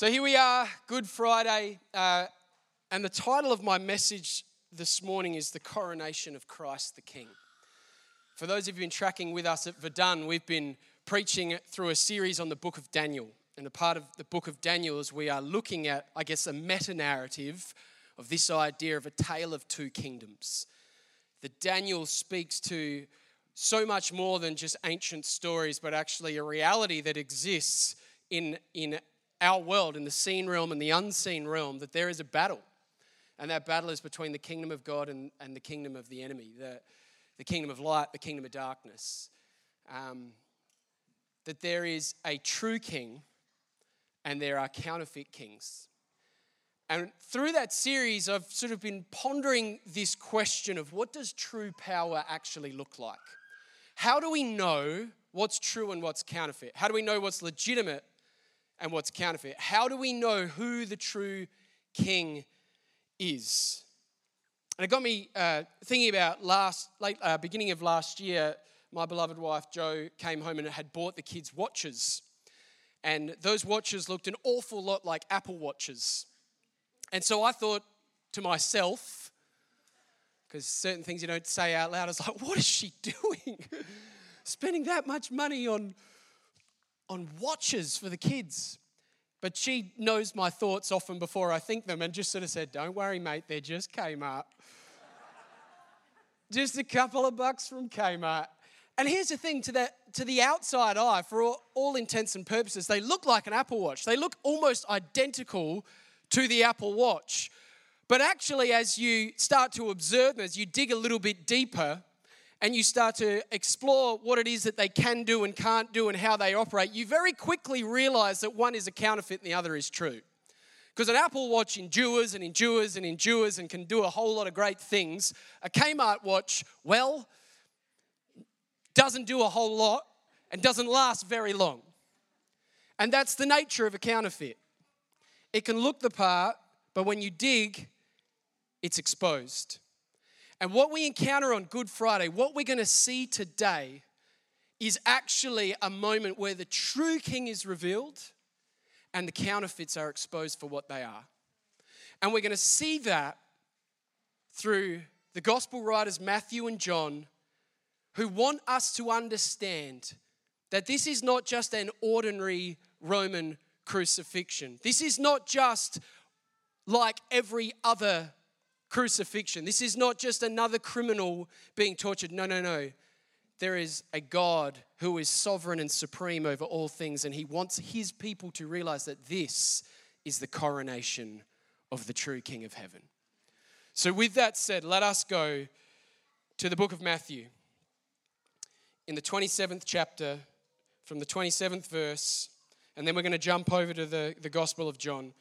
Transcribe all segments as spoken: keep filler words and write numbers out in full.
So here we are, Good Friday, uh, and the title of my message this morning is The Coronation of Christ the King. For those of you who've been tracking with us at Verdun, we've been preaching through a series on the book of Daniel. And a part of the book of Daniel is we are looking at, I guess, a meta-narrative of this idea of a tale of two kingdoms. That Daniel speaks to so much more than just ancient stories, but actually a reality that exists in in. our world, in the seen realm and the unseen realm, that there is a battle. And that battle is between the kingdom of God and, and the kingdom of the enemy, the, the kingdom of light, the kingdom of darkness. Um, that there is a true king and there are counterfeit kings. And through that series, I've sort of been pondering this question of what does true power actually look like? How do we know what's true and what's counterfeit? How do we know what's legitimate and what's counterfeit? How do we know who the true king is? And it got me uh, thinking about last, late, uh, beginning of last year, my beloved wife Jo came home and had bought the kids watches. And those watches looked an awful lot like Apple watches. And so I thought to myself, because certain things you don't say out loud, I was like, what is she doing? Spending that much money on on watches for the kids. But she knows my thoughts often before I think them and just sort of said, don't worry, mate, they're just Kmart. Just a couple of bucks from Kmart. And here's the thing, to the, to the outside eye, for all, all intents and purposes, they look like an Apple Watch. They look almost identical to the Apple Watch. But actually, as you start to observe them, as you dig a little bit deeper, and you start to explore what it is that they can do and can't do and how they operate, you very quickly realise that one is a counterfeit and the other is true. Because an Apple Watch endures and endures and endures and can do a whole lot of great things. A Kmart watch, well, doesn't do a whole lot and doesn't last very long. And that's the nature of a counterfeit. It can look the part, but when you dig, it's exposed. And what we encounter on Good Friday, what we're going to see today is actually a moment where the true king is revealed and the counterfeits are exposed for what they are. And we're going to see that through the gospel writers Matthew and John, who want us to understand that this is not just an ordinary Roman crucifixion. This is not just like every other crucifixion. This is not just another criminal being tortured. No, no, no. There is a God who is sovereign and supreme over all things, and he wants his people to realize that this is the coronation of the true King of Heaven. So with that said, let us go to the book of Matthew in the twenty-seventh chapter from the twenty-seventh verse, and then we're going to jump over to the, the Gospel of John.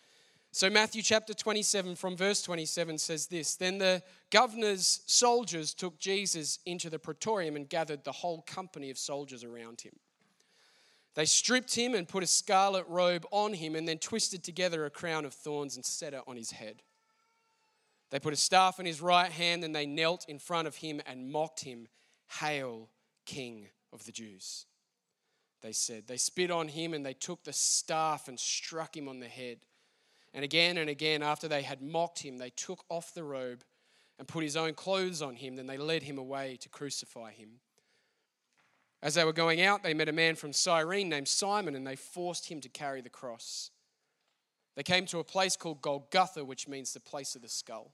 So Matthew chapter twenty-seven from verse twenty-seven says this: Then the governor's soldiers took Jesus into the praetorium and gathered the whole company of soldiers around him. They stripped him and put a scarlet robe on him and then twisted together a crown of thorns and set it on his head. They put a staff in his right hand and they knelt in front of him and mocked him, "Hail, King of the Jews," they said. They spit on him and they took the staff and struck him on the head. And again and again, after they had mocked him, they took off the robe and put his own clothes on him. Then they led him away to crucify him. As they were going out, they met a man from Cyrene named Simon, and they forced him to carry the cross. They came to a place called Golgotha, which means the place of the skull.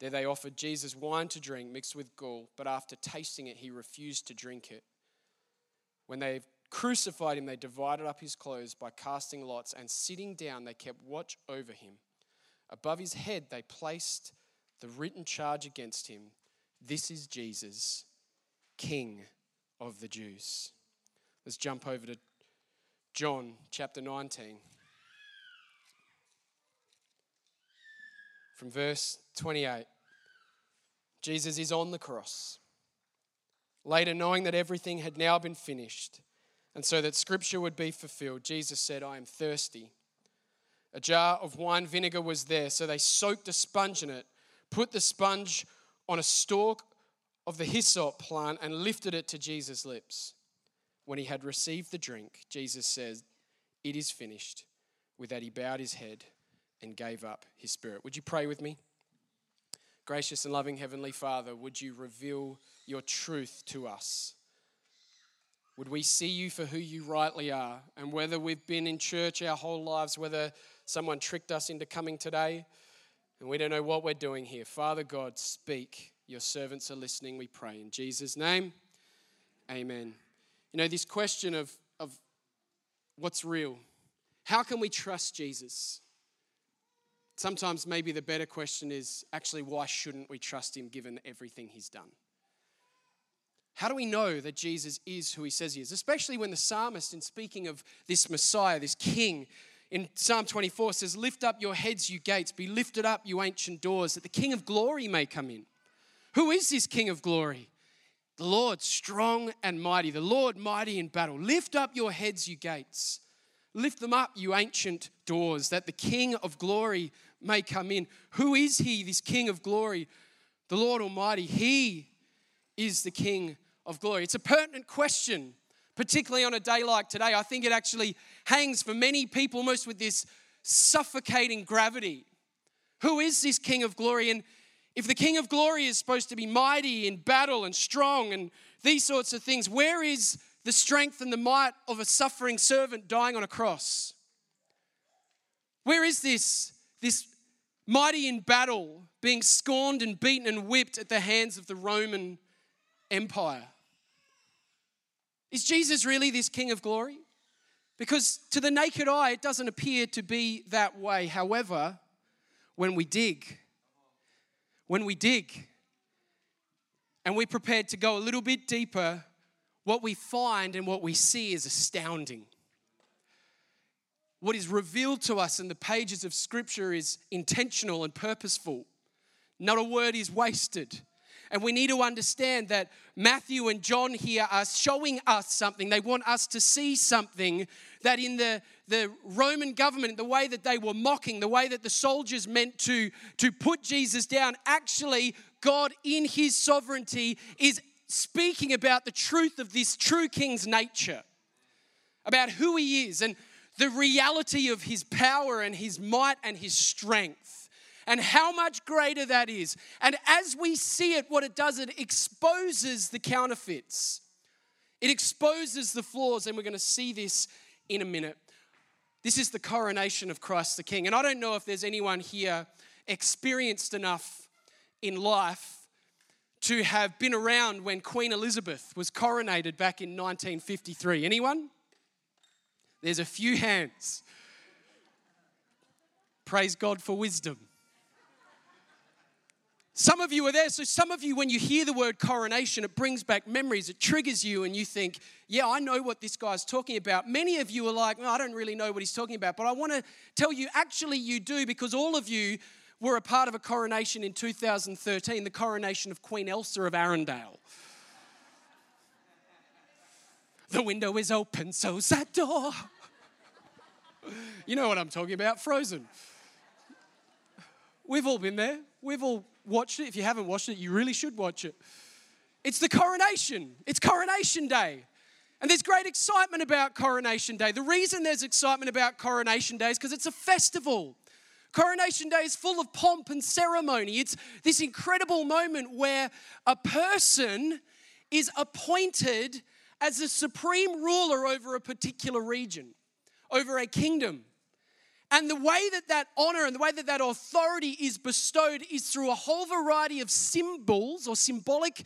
There they offered Jesus wine to drink mixed with gall, but after tasting it, he refused to drink it. When they crucified him, they divided up his clothes by casting lots, and sitting down, they kept watch over him. Above his head, they placed the written charge against him: "This is Jesus, King of the Jews." Let's jump over to John chapter nineteen. From verse twenty-eight, Jesus is on the cross. Later, knowing that everything had now been finished, and so that scripture would be fulfilled, Jesus said, "I am thirsty." A jar of wine vinegar was there, so they soaked a sponge in it, put the sponge on a stalk of the hyssop plant, and lifted it to Jesus' lips. When he had received the drink, Jesus said, "It is finished." with that he bowed his head and gave up his spirit. Would you pray with me? Gracious and loving Heavenly Father, would you reveal your truth to us? Would we see you for who you rightly are? And whether we've been in church our whole lives, whether someone tricked us into coming today, and we don't know what we're doing here. Father God, speak. Your servants are listening, we pray. In Jesus' name, amen. You know, this question of, of what's real. How can we trust Jesus? Sometimes maybe the better question is, actually, why shouldn't we trust him given everything he's done? How do we know that Jesus is who he says he is? Especially when the psalmist, in speaking of this Messiah, this King, in Psalm twenty-four says, lift up your heads, you gates, be lifted up, you ancient doors, that the King of glory may come in. Who is this King of glory? The Lord strong and mighty, the Lord mighty in battle. Lift up your heads, you gates. Lift them up, you ancient doors, that the King of glory may come in. Who is he, this King of glory? The Lord Almighty, he is the King of glory. It's a pertinent question, particularly on a day like today. I think it actually hangs for many people almost with this suffocating gravity. Who is this King of glory? And if the King of glory is supposed to be mighty in battle and strong and these sorts of things, where is the strength and the might of a suffering servant dying on a cross? Where is this, this mighty in battle, being scorned and beaten and whipped at the hands of the Roman Empire? Is Jesus really this King of glory? Because to the naked eye, it doesn't appear to be that way. However, when we dig, when we dig and we're prepared to go a little bit deeper, what we find and what we see is astounding. What is revealed to us in the pages of Scripture is intentional and purposeful. Not a word is wasted. And we need to understand that Matthew and John here are showing us something. They want us to see something that in the, the Roman government, the way that they were mocking, the way that the soldiers meant to, to put Jesus down, actually God in his sovereignty is speaking about the truth of this true King's nature, about who he is and the reality of his power and his might and his strength. And how much greater that is. And as we see it, what it does, it exposes the counterfeits. It exposes the flaws, and we're going to see this in a minute. This is the coronation of Christ the King. And I don't know if there's anyone here experienced enough in life to have been around when Queen Elizabeth was coronated back in nineteen fifty-three. Anyone? There's a few hands. Praise God for wisdom. Some of you are there, so some of you, when you hear the word coronation, it brings back memories, it triggers you, and you think, yeah, I know what this guy's talking about. Many of you are like, no, I don't really know what he's talking about, but I want to tell you, actually you do, because all of you were a part of a coronation in two thousand thirteen, the coronation of Queen Elsa of Arendelle. The window is open, so's that door. You know what I'm talking about, Frozen. We've all been there, we've all watched it. If you haven't watched it, you really should watch it. It's the coronation. It's Coronation Day. And there's great excitement about Coronation Day. The reason there's excitement about Coronation Day is because it's a festival. Coronation Day is full of pomp and ceremony. It's this incredible moment where a person is appointed as the supreme ruler over a particular region, over a kingdom. And the way that that honor and the way that that authority is bestowed is through a whole variety of symbols or symbolic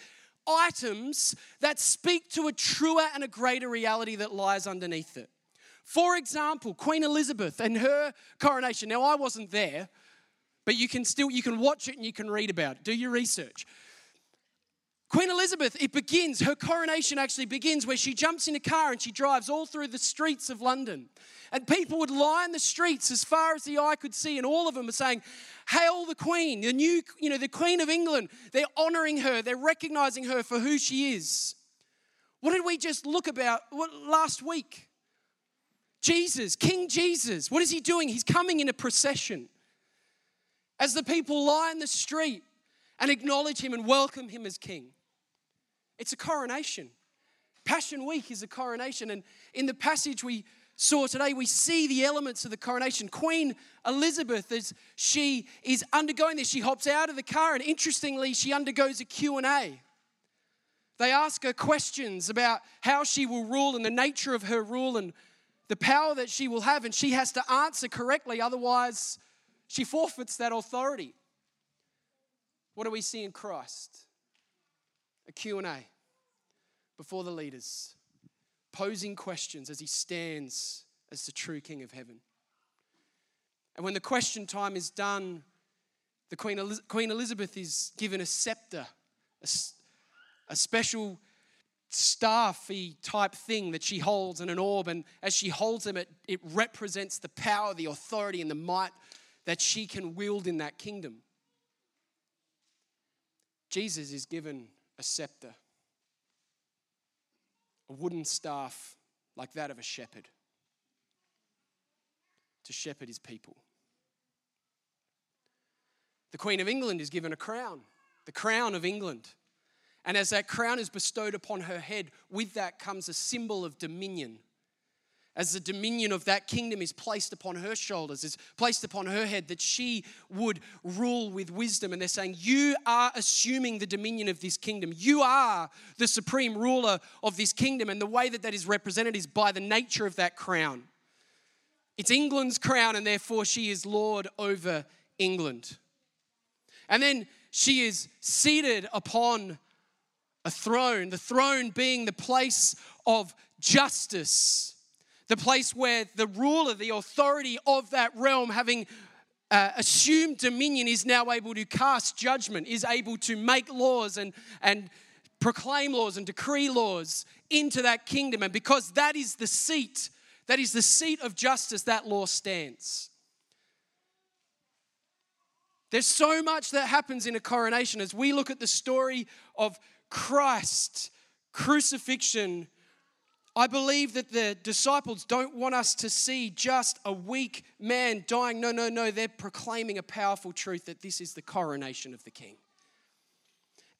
items that speak to a truer and a greater reality that lies underneath it. For example, Queen Elizabeth and her coronation. Now, I wasn't there, but you can still, you can watch it and you can read about it. Do your research. Queen Elizabeth, it begins, her coronation actually begins where she jumps in a car and she drives all through the streets of London. And people would line the streets as far as the eye could see, and all of them are saying, hail the Queen, the new, you know, the Queen of England. They're honouring her, they're recognising her for who she is. What did we just look about what, last week? Jesus, King Jesus, what is he doing? He's coming in a procession. As the people line the street and acknowledge him and welcome him as King. It's a coronation. Passion Week is a coronation. And in the passage we saw today, we see the elements of the coronation. Queen Elizabeth, as she is undergoing this, she hops out of the car and interestingly, she undergoes a Q and A. They ask her questions about how she will rule and the nature of her rule and the power that she will have, and she has to answer correctly, otherwise she forfeits that authority. What do we see in Christ? A Q and A before the leaders, posing questions as he stands as the true King of heaven. And when the question time is done, the Queen, Eliz- Queen Elizabeth is given a scepter, a, a special staffy type thing that she holds in an orb, and as she holds them, it, it represents the power, the authority, and the might that she can wield in that kingdom. Jesus is given a scepter, a wooden staff like that of a shepherd, to shepherd his people. The Queen of England is given a crown, the crown of England. And as that crown is bestowed upon her head, with that comes a symbol of dominion. As the dominion of that kingdom is placed upon her shoulders, is placed upon her head, that she would rule with wisdom. And they're saying, you are assuming the dominion of this kingdom. You are the supreme ruler of this kingdom. And the way that that is represented is by the nature of that crown. It's England's crown, and therefore she is Lord over England. And then she is seated upon a throne, the throne being the place of justice, the place where the ruler, the authority of that realm, having uh, assumed dominion, is now able to cast judgment, is able to make laws and, and proclaim laws and decree laws into that kingdom. And because that is the seat, that is the seat of justice, that law stands. There's so much that happens in a coronation. As we look at the story of Christ, crucifixion, I believe that the disciples don't want us to see just a weak man dying. No, no, no. They're proclaiming a powerful truth that this is the coronation of the King.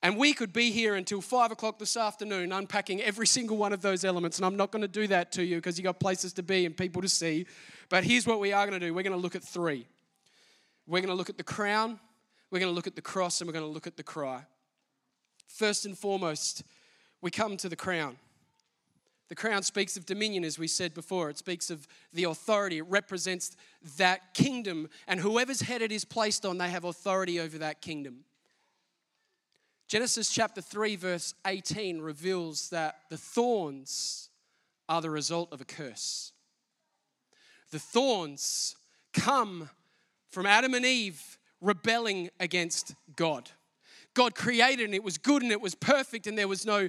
And we could be here until five o'clock this afternoon unpacking every single one of those elements. And I'm not going to do that to you because you've got places to be and people to see. But here's what we are going to do. We're going to look at three. We're going to look at the crown, we're going to look at the cross, and we're going to look at the cry. First and foremost, we come to the crown. The crown speaks of dominion, as we said before. It speaks of the authority. It represents that kingdom. And whoever's head it is placed on, they have authority over that kingdom. Genesis chapter three, verse eighteen reveals that the thorns are the result of a curse. The thorns come from Adam and Eve rebelling against God. God created and it was good and it was perfect and there was no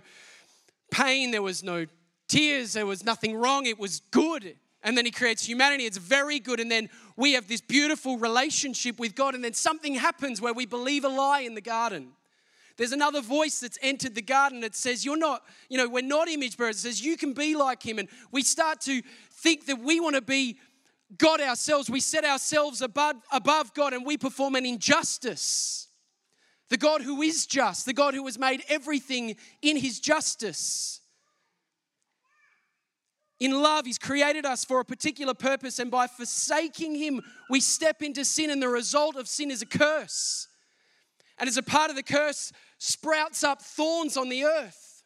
pain, there was no tears, there was nothing wrong, it was good. And then he creates humanity, it's very good. And then we have this beautiful relationship with God, and then something happens where we believe a lie in the garden. There's another voice that's entered the garden that says, you're not, you know, we're not image bearers. It says, you can be like him. And we start to think that we want to be God ourselves. We set ourselves above, above God, and we perform an injustice. The God who is just, the God who has made everything in his justice. In love, he's created us for a particular purpose, and by forsaking him, we step into sin, and the result of sin is a curse. And as a part of the curse, sprouts up thorns on the earth.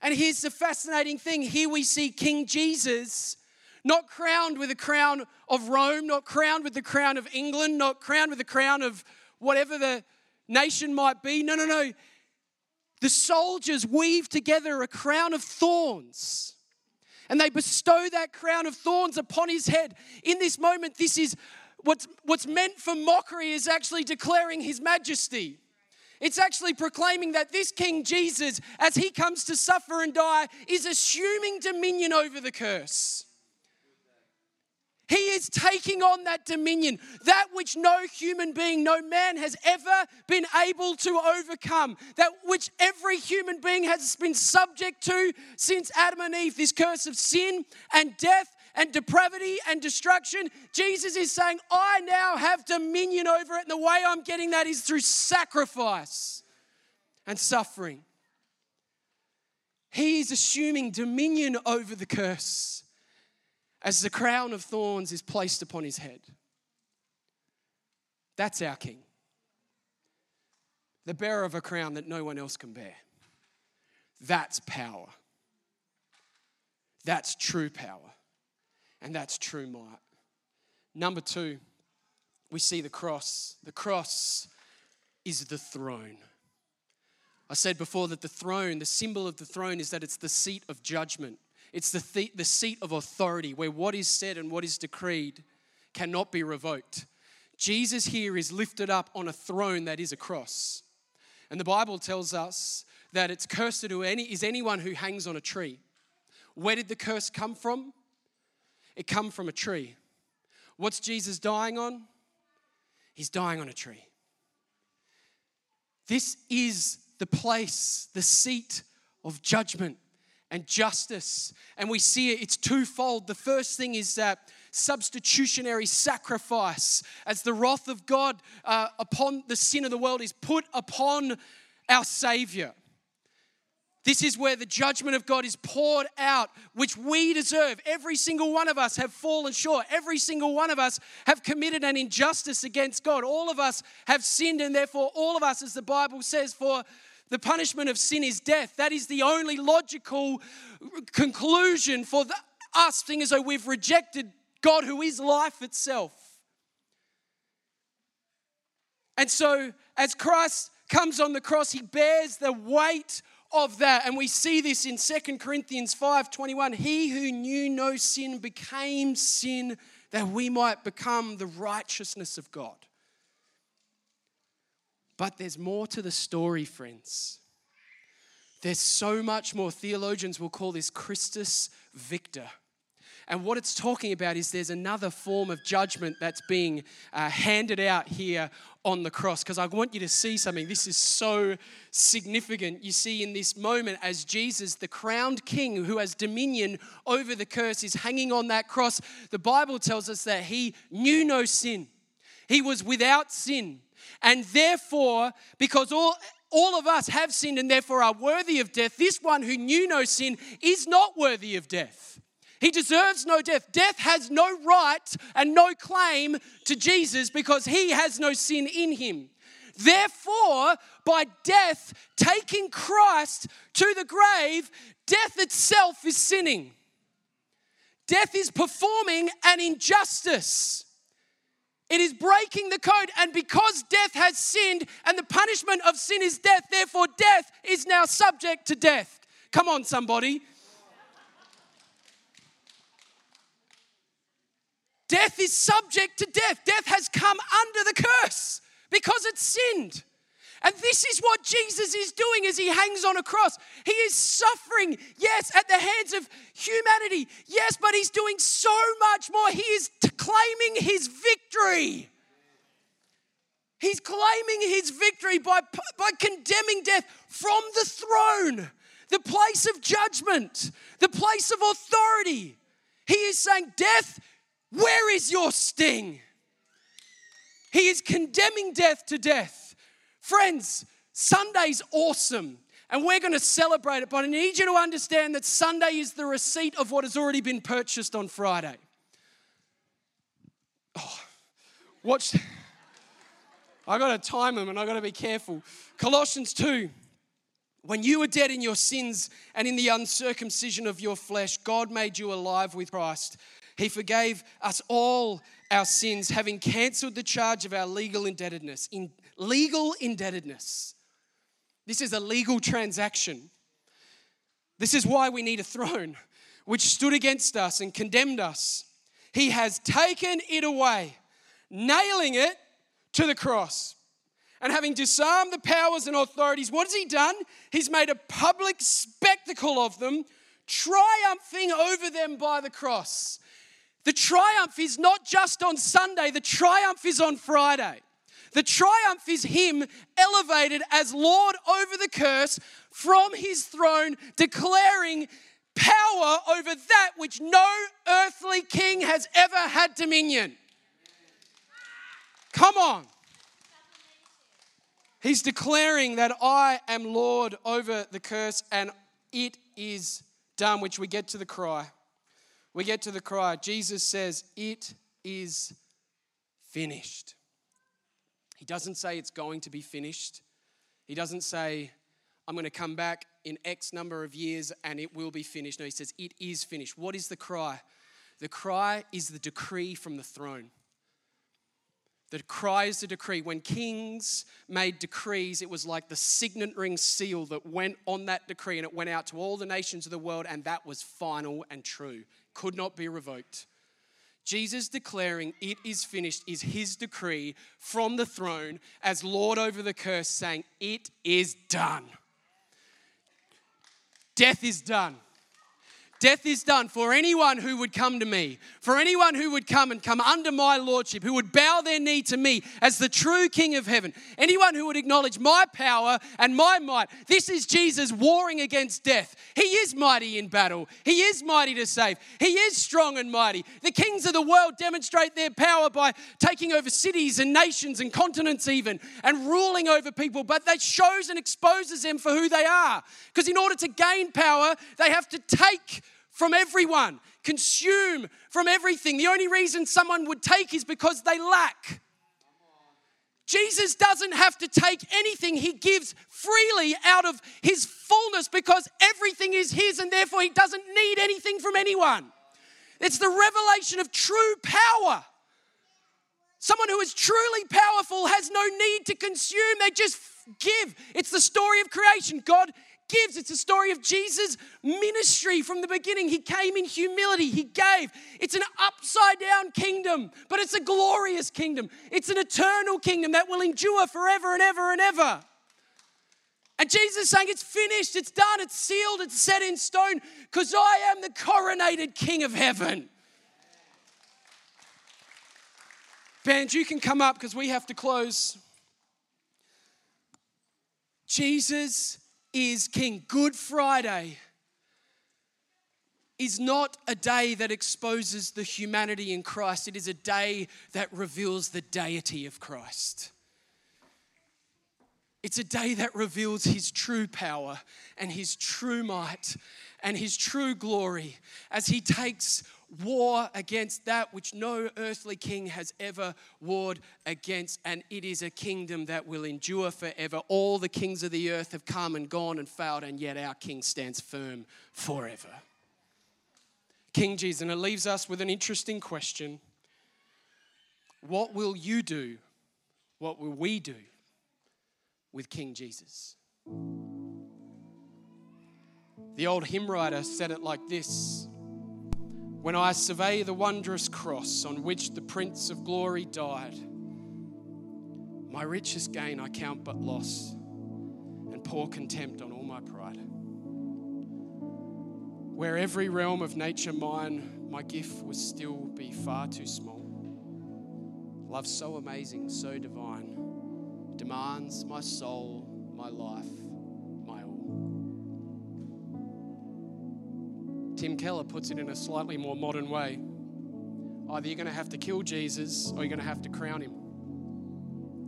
And here's the fascinating thing. Here we see King Jesus, not crowned with a crown of Rome, not crowned with the crown of England, not crowned with the crown of whatever the nation might be. No, no, no. The soldiers weave together a crown of thorns, and they bestow that crown of thorns upon his head. In this moment, this is What's, what's meant for mockery is actually declaring his majesty. It's actually proclaiming that this King Jesus, as he comes to suffer and die, is assuming dominion over the curse. He is taking on that dominion, that which no human being, no man has ever been able to overcome, that which every human being has been subject to since Adam and Eve, this curse of sin and death and depravity and destruction. Jesus is saying, I now have dominion over it, and the way I'm getting that is through sacrifice and suffering. He is assuming dominion over the curse. as the crown of thorns is placed upon his head. That's our King. The bearer of a crown that no one else can bear. That's power. That's true power. And that's true might. Number two, we see the cross. The cross is the throne. I said before that the throne, the symbol of the throne is that it's the seat of judgment. It's the, th- the seat of authority where what is said and what is decreed cannot be revoked. Jesus here is lifted up on a throne that is a cross. And the Bible tells us that it's cursed to any is anyone who hangs on a tree. Where did the curse come from? It come from a tree. What's Jesus dying on? He's dying on a tree. This is the place, the seat of judgment and justice. And we see it, it's twofold. The first thing is that substitutionary sacrifice, as the wrath of God uh, upon the sin of the world is put upon our Savior. This is where the judgment of God is poured out, which we deserve. Every single one of us have fallen short. Every single one of us have committed an injustice against God. All of us have sinned, and therefore all of us, as the Bible says, for the punishment of sin is death. That is the only logical conclusion for the, us, seeing as though we've rejected God who is life itself. And so as Christ comes on the cross, he bears the weight of that. And we see this in Second Corinthians five twenty-one. He who knew no sin became sin that we might become the righteousness of God. But there's more to the story, friends. There's so much more. Theologians will call this Christus Victor. And what it's talking about is there's another form of judgment that's being uh, handed out here on the cross. Because I want you to see something. This is so significant. You see in this moment as Jesus, the crowned King who has dominion over the curse, is hanging on that cross. The Bible tells us that he knew no sin. He was without sin. And therefore, because all... All of us have sinned and therefore are worthy of death. This one who knew no sin is not worthy of death. He deserves no death. Death has no right and no claim to Jesus because he has no sin in him. Therefore, by death, taking Christ to the grave, death itself is sinning. Death is performing an injustice. It is breaking the code, and because death has sinned and the punishment of sin is death, therefore death is now subject to death. Come on, somebody. Death is subject to death. Death has come under the curse because it's sinned. And this is what Jesus is doing as he hangs on a cross. He is suffering, yes, at the hands of humanity, yes, but he's doing so much more. He is t- claiming his victory. He's claiming his victory by, by condemning death from the throne, the place of judgment, the place of authority. He is saying, death, where is your sting? He is condemning death to death. Friends, Sunday's awesome, and we're going to celebrate it, but I need you to understand that Sunday is the receipt of what has already been purchased on Friday. Oh, watch. I got to time them, and I got to be careful. Colossians two. When you were dead in your sins and in the uncircumcision of your flesh, God made you alive with Christ. He forgave us all our sins, having cancelled the charge of our legal indebtedness. In legal indebtedness. This is a legal transaction. This is why we need a throne, which stood against us and condemned us. He has taken it away, nailing it to the cross. And having disarmed the powers and authorities, what has he done? He's made a public spectacle of them, triumphing over them by the cross. The triumph is not just on Sunday, the triumph is on Friday. The triumph is him elevated as Lord over the curse from his throne, declaring power over that which no earthly king has ever had dominion. Come on. He's declaring that I am Lord over the curse and it is done, which we get to the cry. we get to the cry. Jesus says, it is finished. He doesn't say it's going to be finished. He doesn't say, I'm going to come back in X number of years and it will be finished. No, he says, it is finished. What is the cry? The cry is the decree from the throne. The cry is the decree. When kings made decrees, it was like the signet ring seal that went on that decree, and it went out to all the nations of the world, and that was final and true. Could not be revoked. Jesus declaring it is finished is his decree from the throne as Lord over the curse, saying it is done. Death is done. Death is done for anyone who would come to me, for anyone who would come and come under my lordship, who would bow their knee to me as the true King of heaven, anyone who would acknowledge my power and my might. This is Jesus warring against death. He is mighty in battle. He is mighty to save. He is strong and mighty. The kings of the world demonstrate their power by taking over cities and nations and continents even, and ruling over people, but that shows and exposes them for who they are. Because in order to gain power, they have to take from everyone, consume from everything. The only reason someone would take is because they lack. Jesus doesn't have to take anything. He gives freely out of his fullness because everything is his, and therefore he doesn't need anything from anyone. It's the revelation of true power. Someone who is truly powerful has no need to consume. They just give. It's the story of creation. God gives. It's a story of Jesus' ministry from the beginning. He came in humility. He gave. It's an upside down kingdom, but it's a glorious kingdom. It's an eternal kingdom that will endure forever and ever and ever. And Jesus is saying it's finished, it's done, it's sealed, it's set in stone, because I am the coronated King of heaven. Band, you can come up because we have to close. Jesus is King. Good Friday is not a day that exposes the humanity in Christ. It is a day that reveals the deity of Christ. It's a day that reveals his true power and his true might and his true glory as he takes war against that which no earthly king has ever warred against, and it is a kingdom that will endure forever. All the kings of the earth have come and gone and failed, and yet our King stands firm forever. King Jesus. And it leaves us with an interesting question. What will you do? What will we do with King Jesus? The old hymn writer said it like this: when I survey the wondrous cross on which the Prince of Glory died, my richest gain I count but loss and pour contempt on all my pride. Where every realm of nature mine, my gift would still be far too small. Love so amazing, so divine, demands my soul, my life, Tim Keller puts it in a slightly more modern way. Either you're going to have to kill Jesus or you're going to have to crown him.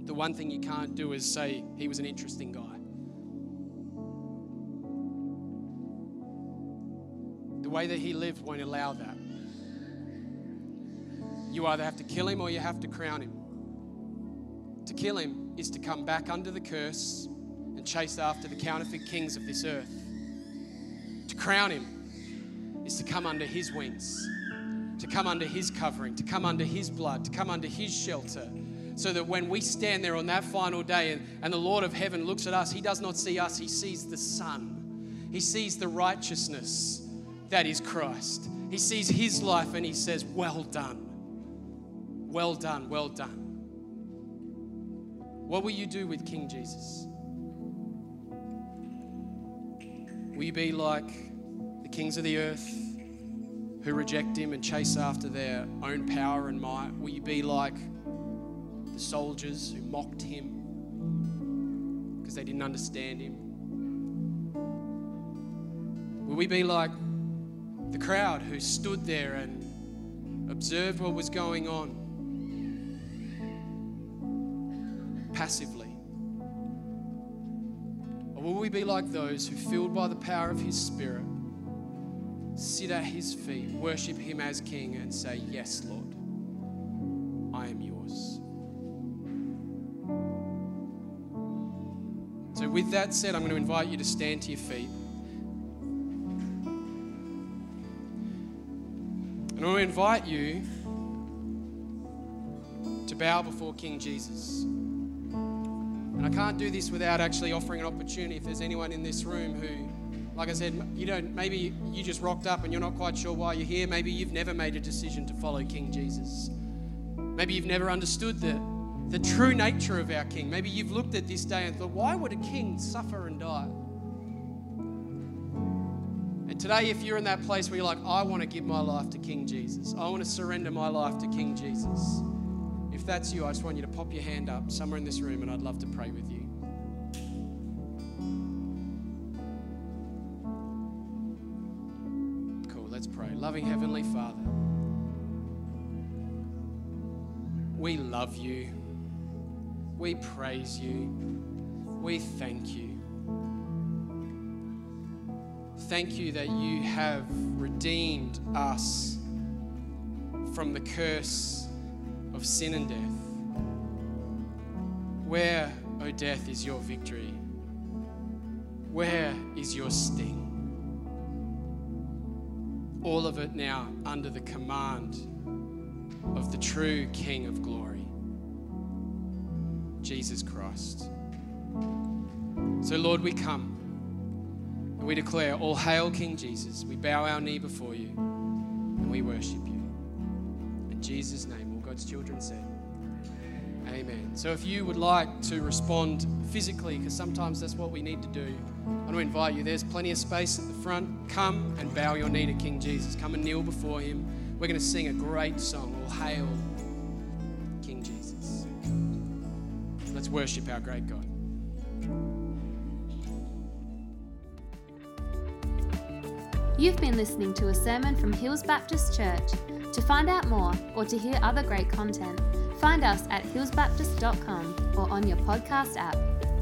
The one thing you can't do is say he was an interesting guy. The way that he lived won't allow that. You either have to kill him or you have to crown him. To kill him is to come back under the curse and chase after the counterfeit kings of this earth. To crown him is to come under his wings, to come under his covering, to come under his blood, to come under his shelter, so that when we stand there on that final day and, and the Lord of heaven looks at us, he does not see us, he sees the Son. He sees the righteousness that is Christ. He sees his life and he says, well done, well done, well done. What will you do with King Jesus? Will you be like kings of the earth who reject him and chase after their own power and might? Will you be like the soldiers who mocked him because they didn't understand him? Will we be like the crowd who stood there and observed what was going on passively? Or will we be like those who, filled by the power of his Spirit, sit at his feet, worship him as king, and say, yes, Lord, I am yours. So with that said, I'm going to invite you to stand to your feet. And I want to invite you to bow before King Jesus. And I can't do this without actually offering an opportunity if there's anyone in this room who, like I said, you don't, maybe you just rocked up and you're not quite sure why you're here. Maybe you've never made a decision to follow King Jesus. Maybe you've never understood the, the true nature of our King. Maybe you've looked at this day and thought, why would a king suffer and die? And today, if you're in that place where you're like, I want to give my life to King Jesus. I want to surrender my life to King Jesus. If that's you, I just want you to pop your hand up somewhere in this room and I'd love to pray with you. Pray. Loving Heavenly Father, we love you, we praise you, we thank you. Thank you that you have redeemed us from the curse of sin and death. Where, O death, is your victory? Where is your sting? All of it now under the command of the true King of glory, Jesus Christ. So Lord, we come and we declare, all hail King Jesus. We bow our knee before you and we worship you. In Jesus' name, all God's children said, amen. So if you would like to respond physically, because sometimes that's what we need to do, I want to invite you. There's plenty of space at the front. Come and bow your knee to King Jesus. Come and kneel before him. We're going to sing a great song. All hail King Jesus. Let's worship our great God. You've been listening to a sermon from Hills Baptist Church. To find out more or to hear other great content, find us at hills baptist dot com or on your podcast app.